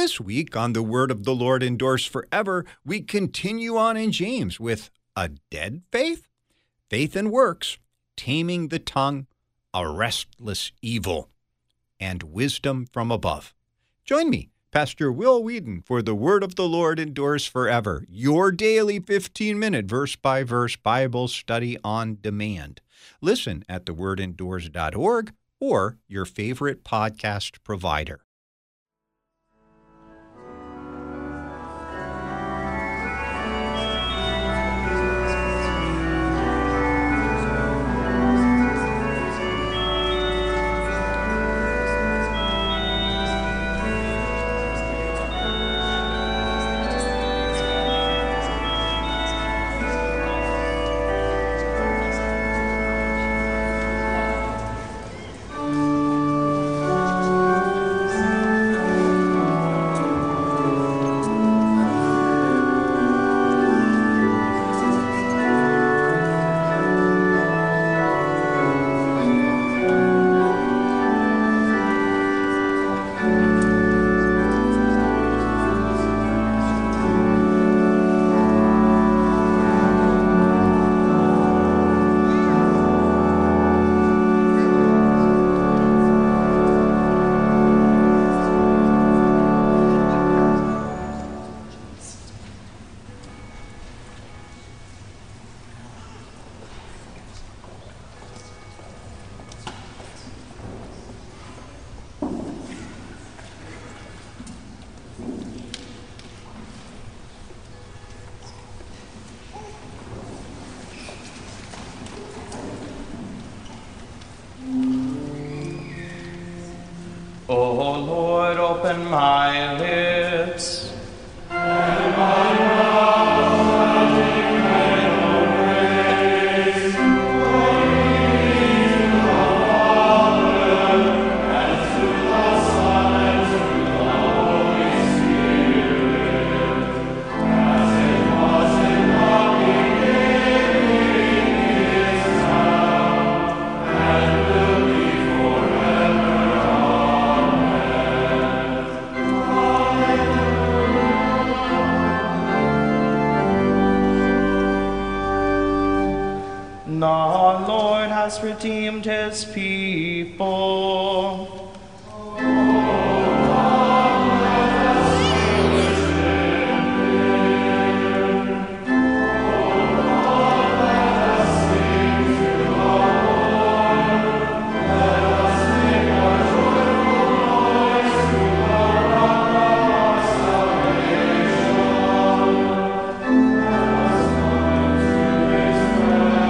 This week on The Word of the Lord Endures Forever, we continue on in James with a dead faith, faith and works, taming the tongue, a restless evil, and wisdom from above. Join me, Pastor Will Weedon, for The Word of the Lord Endures Forever, your daily 15-minute verse-by-verse Bible study on demand. Listen at thewordendures.org or your favorite podcast provider. Open my lips, and my mouth will declare your praise. Glory to the Father, and to the Son, and to the Holy Spirit, as it was in the beginning, is now, and will be forever. The Lord has redeemed his people. Oh, let us sing to him. Oh, let us sing to the Lord. Let us make our joyful voice to the rock of our salvation. Let us come to his presence.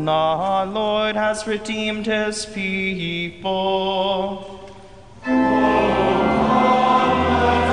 The Lord has redeemed his people. Oh,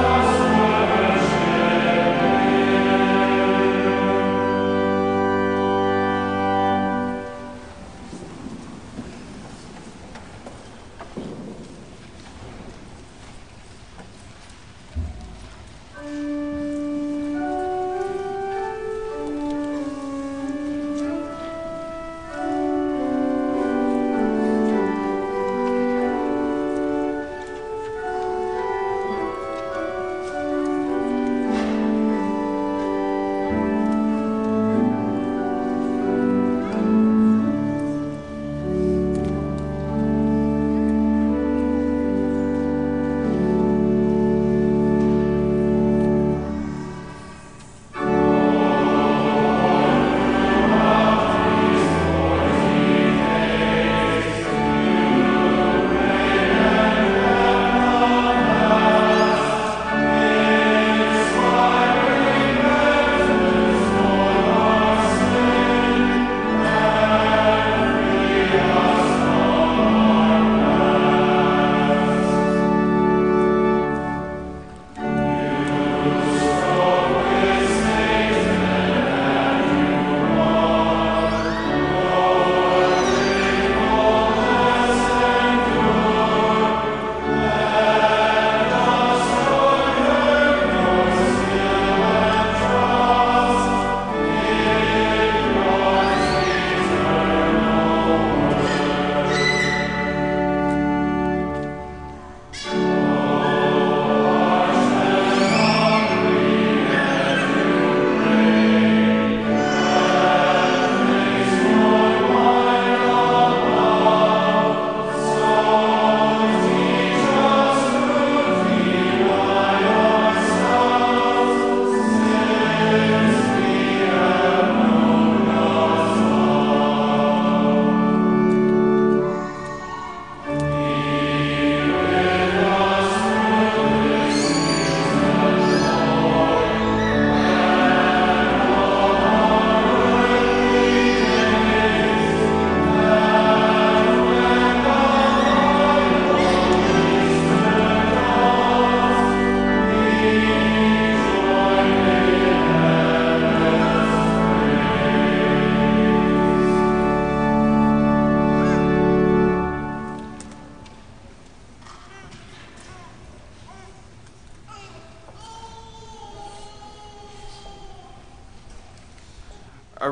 A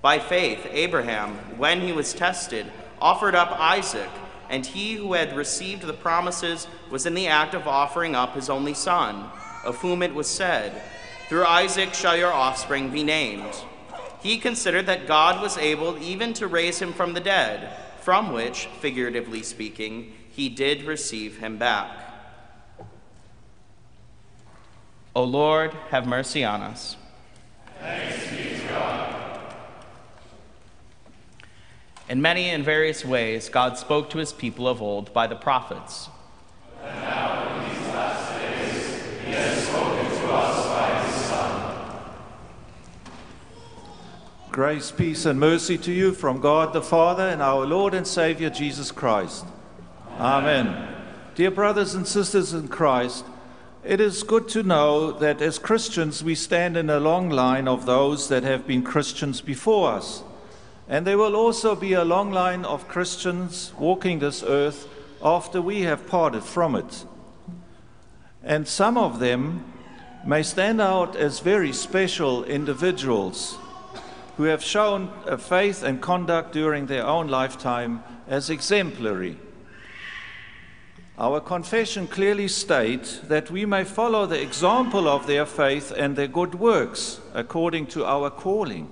By faith, Abraham, when he was tested, offered up Isaac, and he who had received the promises was in the act of offering up his only son, of whom it was said, "Through Isaac shall your offspring be named." He considered that God was able even to raise him from the dead, from which, figuratively speaking, he did receive him back. O Lord, have mercy on us. Thanks be to God. In many and various ways, God spoke to his people of old by the prophets. But now, in these last days, he has spoken to us by his Son. Grace, peace, and mercy to you from God the Father and our Lord and Savior, Jesus Christ. Amen. Amen. Dear brothers and sisters in Christ, it is good to know that as Christians we stand in a long line of those that have been Christians before us. And there will also be a long line of Christians walking this earth after we have parted from it. And some of them may stand out as very special individuals who have shown a faith and conduct during their own lifetime as exemplary. Our confession clearly states that we may follow the example of their faith and their good works according to our calling.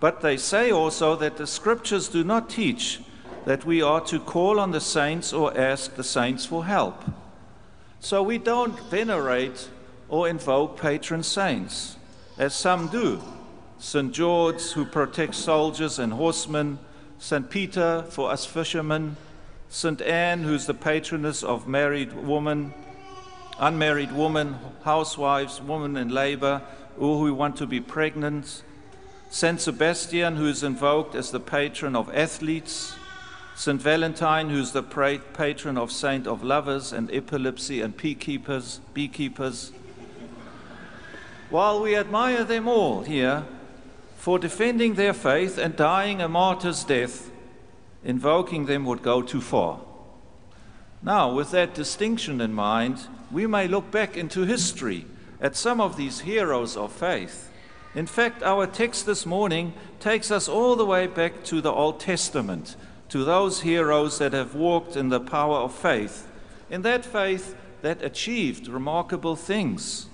But they say also that the scriptures do not teach that we are to call on the saints or ask the saints for help. So we don't venerate or invoke patron saints, as some do. St. George, who protects soldiers and horsemen, St. Peter, for us fishermen, St. Anne, who's the patroness of married women, unmarried women, housewives, women in labor, or who want to be pregnant. St. Sebastian, who is invoked as the patron of athletes. St. Valentine, who's the patron of saint of lovers and epilepsy and beekeepers. While we admire them all here for defending their faith and dying a martyr's death, invoking them would go too far. Now, with that distinction in mind, we may look back into history at some of these heroes of faith. In fact, our text this morning takes us all the way back to the Old Testament, to those heroes that have walked in the power of faith, in that faith that achieved remarkable things.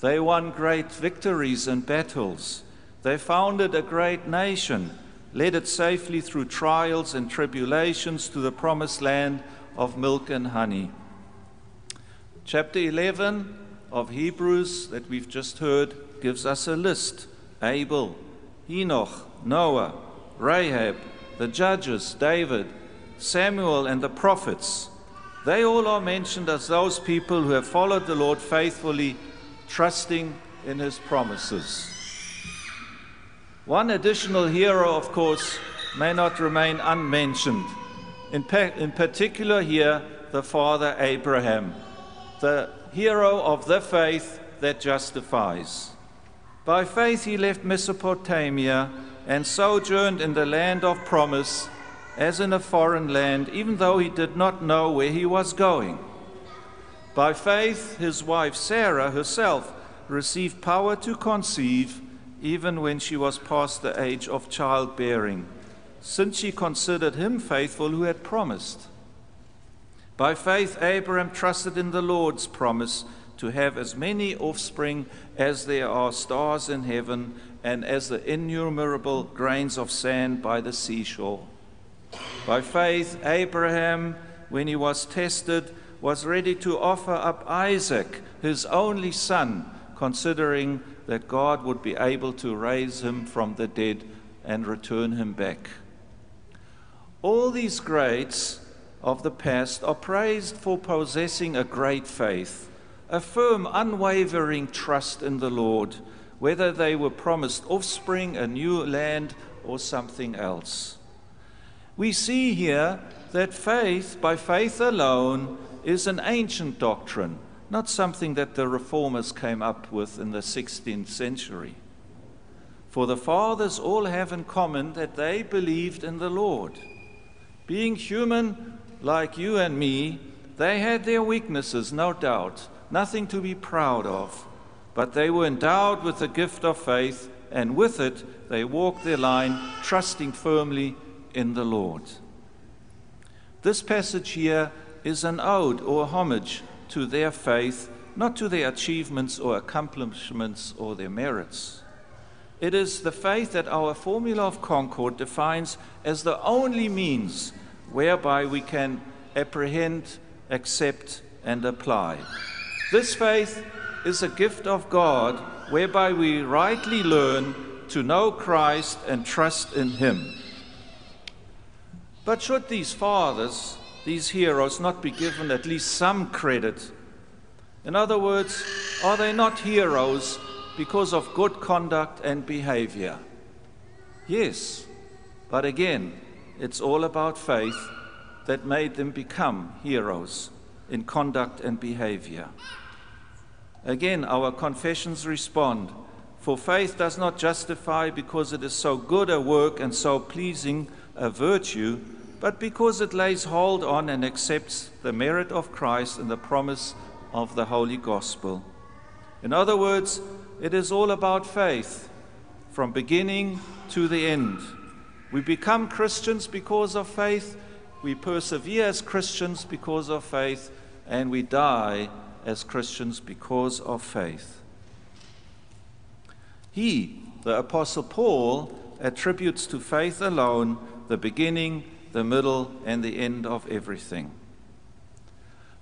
They won great victories in battles. They founded a great nation, led it safely through trials and tribulations to the promised land of milk and honey. Chapter 11 of Hebrews that we've just heard gives us a list: Abel, Enoch, Noah, Rahab, the judges, David, Samuel, and the prophets. They all are mentioned as those people who have followed the Lord faithfully, trusting in his promises. One additional hero, of course, may not remain unmentioned. In particular here, the father Abraham, the hero of the faith that justifies. By faith he left Mesopotamia and sojourned in the land of promise, as in a foreign land, even though he did not know where he was going. By faith, his wife Sarah herself received power to conceive, even when she was past the age of childbearing, since she considered him faithful who had promised. By faith, Abraham trusted in the Lord's promise to have as many offspring as there are stars in heaven and as the innumerable grains of sand by the seashore. By faith, Abraham, when he was tested, was ready to offer up Isaac, his only son, considering that God would be able to raise him from the dead and return him back. All these greats of the past are praised for possessing a great faith, a firm, unwavering trust in the Lord, whether they were promised offspring, a new land, or something else. We see here that faith, by faith alone, is an ancient doctrine, not something that the Reformers came up with in the 16th century. For the fathers all have in common that they believed in the Lord. Being human like you and me, they had their weaknesses, no doubt, nothing to be proud of, but they were endowed with the gift of faith, and with it they walked their line, trusting firmly in the Lord. This passage here is an ode or homage to their faith, not to their achievements or accomplishments or their merits. It is the faith that our Formula of Concord defines as the only means whereby we can apprehend, accept, and apply. This faith is a gift of God whereby we rightly learn to know Christ and trust in Him. But should these fathers, these heroes, not be given at least some credit? In other words, are they not heroes because of good conduct and behavior? Yes, but again, it's all about faith that made them become heroes in conduct and behavior. Again, our confessions respond, for faith does not justify because it is so good a work and so pleasing a virtue, but because it lays hold on and accepts the merit of Christ and the promise of the Holy Gospel. In other words, it is all about faith, from beginning to the end. We become Christians because of faith, we persevere as Christians because of faith, and we die as Christians because of faith. He, the Apostle Paul, attributes to faith alone the beginning, the middle, and the end of everything.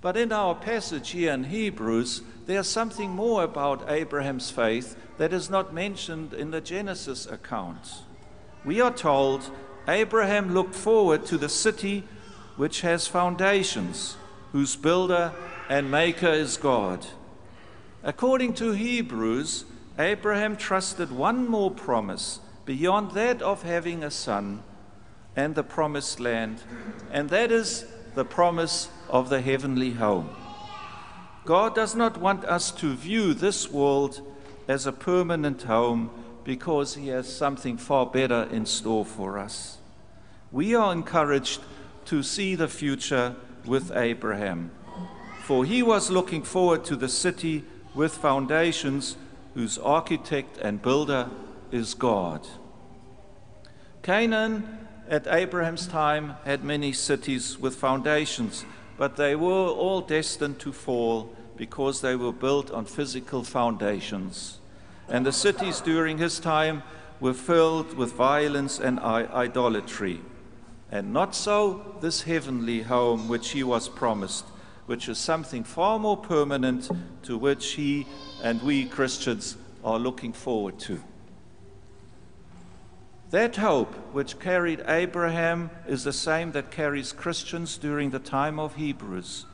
But in our passage here in Hebrews, there's something more about Abraham's faith that is not mentioned in the Genesis account. We are told Abraham looked forward to the city which has foundations, whose builder and maker is God. According to Hebrews, Abraham trusted one more promise beyond that of having a son and the promised land, and that is the promise of the heavenly home. God does not want us to view this world as a permanent home because He has something far better in store for us. We are encouraged to see the future with Abraham, for he was looking forward to the city with foundations whose architect and builder is God. Canaan at Abraham's time had many cities with foundations, but they were all destined to fall because they were built on physical foundations. And the cities during his time were filled with violence and idolatry. And not so this heavenly home which he was promised, which is something far more permanent, to which he and we Christians are looking forward to. That hope which carried Abraham is the same that carries Christians during the time of Hebrews.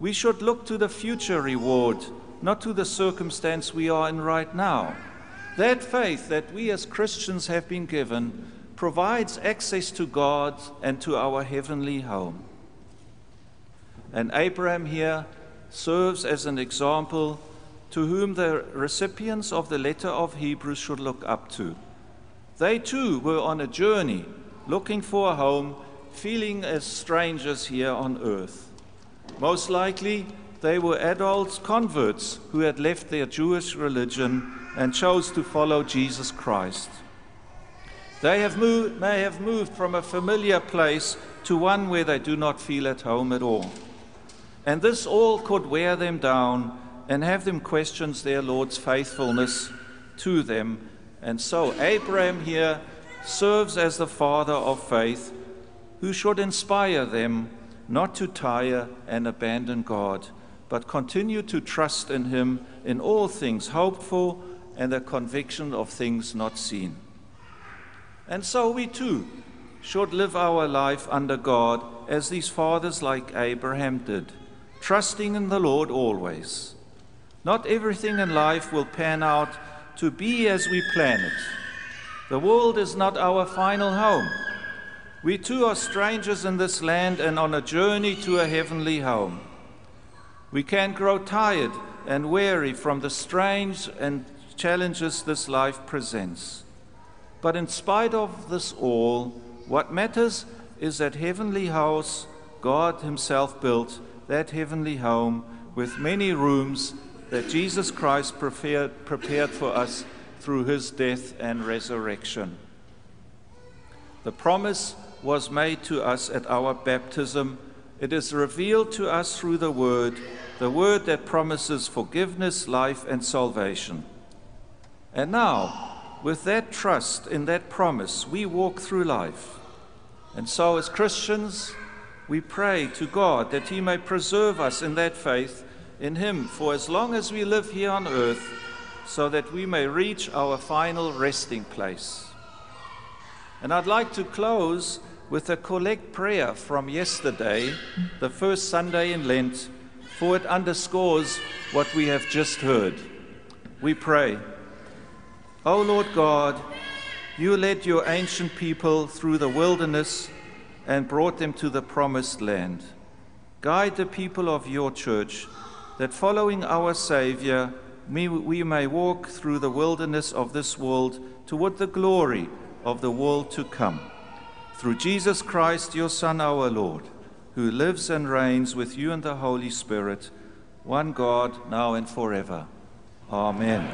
We should look to the future reward, not to the circumstance we are in right now. That faith that we as Christians have been given provides access to God and to our heavenly home. And Abraham here serves as an example to whom the recipients of the letter of Hebrews should look up to. They too were on a journey, looking for a home feeling as strangers here on earth. Most likely, they were adults, converts, who had left their Jewish religion and chose to follow Jesus Christ. They may have moved from a familiar place to one where they do not feel at home at all. And this all could wear them down and have them question their Lord's faithfulness to them. And so Abraham here serves as the father of faith, who should inspire them not to tire and abandon God, but continue to trust in him in all things hopeful and the conviction of things not seen. And so we too should live our life under God as these fathers like Abraham did, trusting in the Lord always. Not everything in life will pan out to be as we plan it. The world is not our final home. We too are strangers in this land and on a journey to a heavenly home. We can grow tired and weary from the strange and challenges this life presents. But in spite of this all, what matters is that heavenly house God himself built, that heavenly home with many rooms that Jesus Christ prepared for us through his death and resurrection. The promise was made to us at our baptism. It is revealed to us through the word that promises forgiveness, life, and salvation. And now, with that trust in that promise, we walk through life. And so as Christians, we pray to God that he may preserve us in that faith in him for as long as we live here on earth, so that we may reach our final resting place. And I'd like to close with a collect prayer from yesterday, the first Sunday in Lent, for it underscores what we have just heard. We pray, O Lord God, you led your ancient people through the wilderness and brought them to the promised land. Guide the people of your church, that following our Savior, we may walk through the wilderness of this world toward the glory of the world to come. Through Jesus Christ, your Son, our Lord, who lives and reigns with you in the Holy Spirit, one God, now and forever. Amen.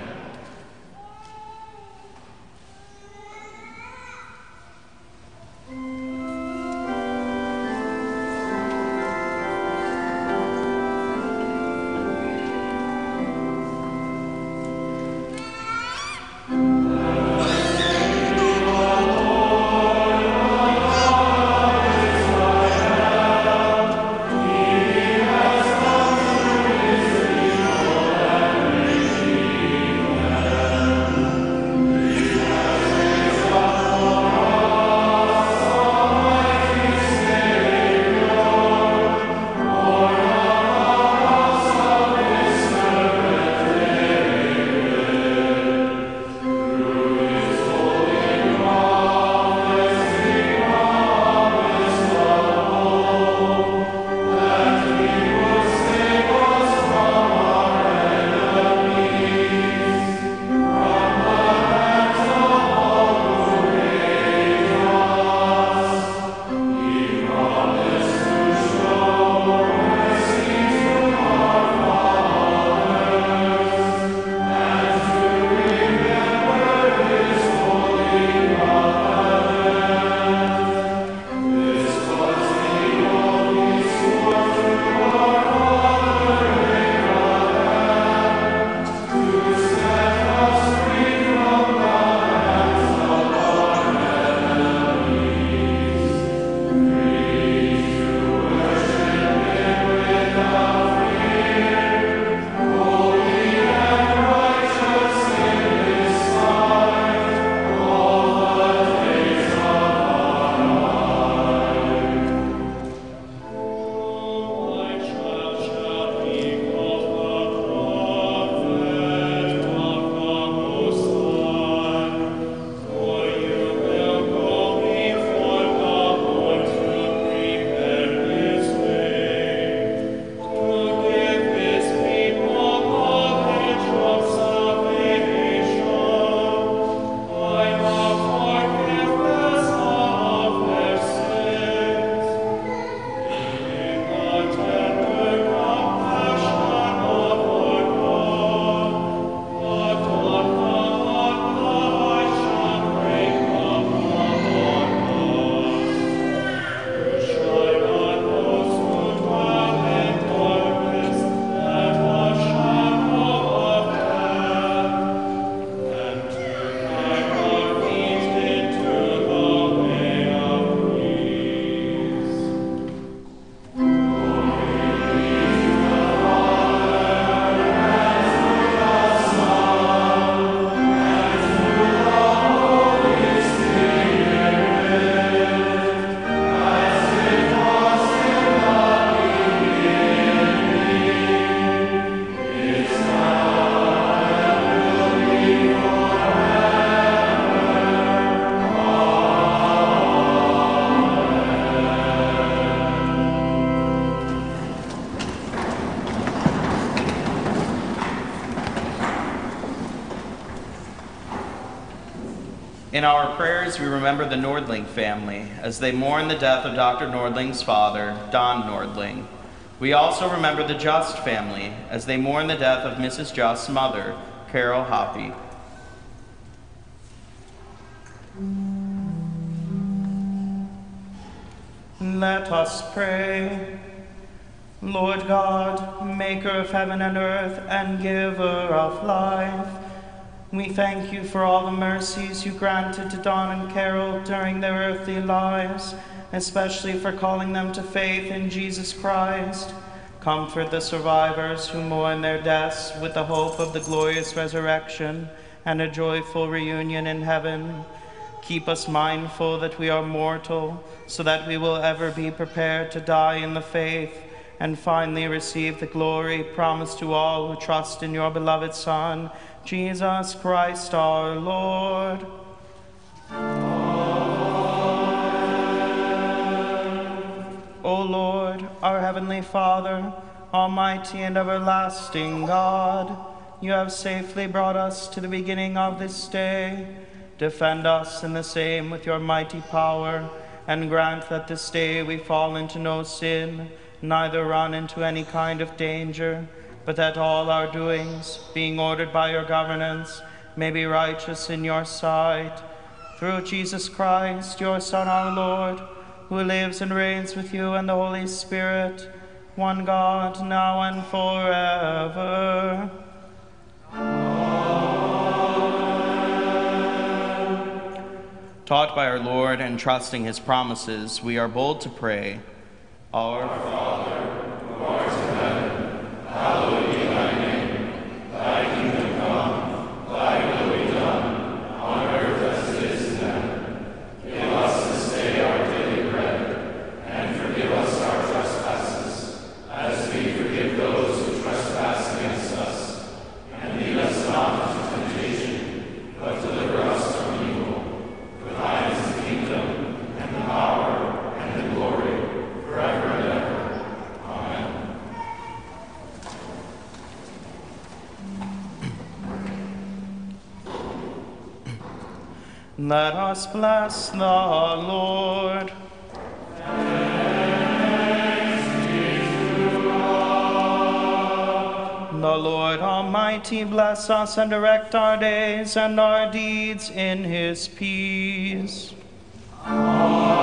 In our prayers, we remember the Nordling family as they mourn the death of Dr. Nordling's father, Don Nordling. We also remember the Just family as they mourn the death of Mrs. Just's mother, Carol Hoppe. Let us pray. Lord God, maker of heaven and earth and giver of life, we thank you for all the mercies you granted to Don and Carol during their earthly lives, especially for calling them to faith in Jesus Christ. Comfort the survivors who mourn their deaths with the hope of the glorious resurrection and a joyful reunion in heaven. Keep us mindful that we are mortal, so that we will ever be prepared to die in the faith and finally receive the glory promised to all who trust in your beloved Son, Jesus Christ our Lord. Amen. O Lord, our heavenly Father, almighty and everlasting God, you have safely brought us to the beginning of this day. Defend us in the same with your mighty power, and grant that this day we fall into no sin, neither run into any kind of danger, but that all our doings, being ordered by your governance, may be righteous in your sight. Through Jesus Christ, your Son, our Lord, who lives and reigns with you and the Holy Spirit, one God, now and forever. Amen. Taught by our Lord and trusting his promises, we are bold to pray, Our Father, who art in heaven, hallowed be thy name. Thy kingdom come, thy will be done, on earth as it is in heaven. Give us this day our daily bread, and forgive us our trespasses, as we forgive those who trespass against us. And lead us not into temptation, but deliver us from evil. For thine is the kingdom, and the power, and the glory, forever and ever. Amen. Let us bless the Lord. Thanks be to God. The Lord Almighty bless us and direct our days and our deeds in his peace. Amen.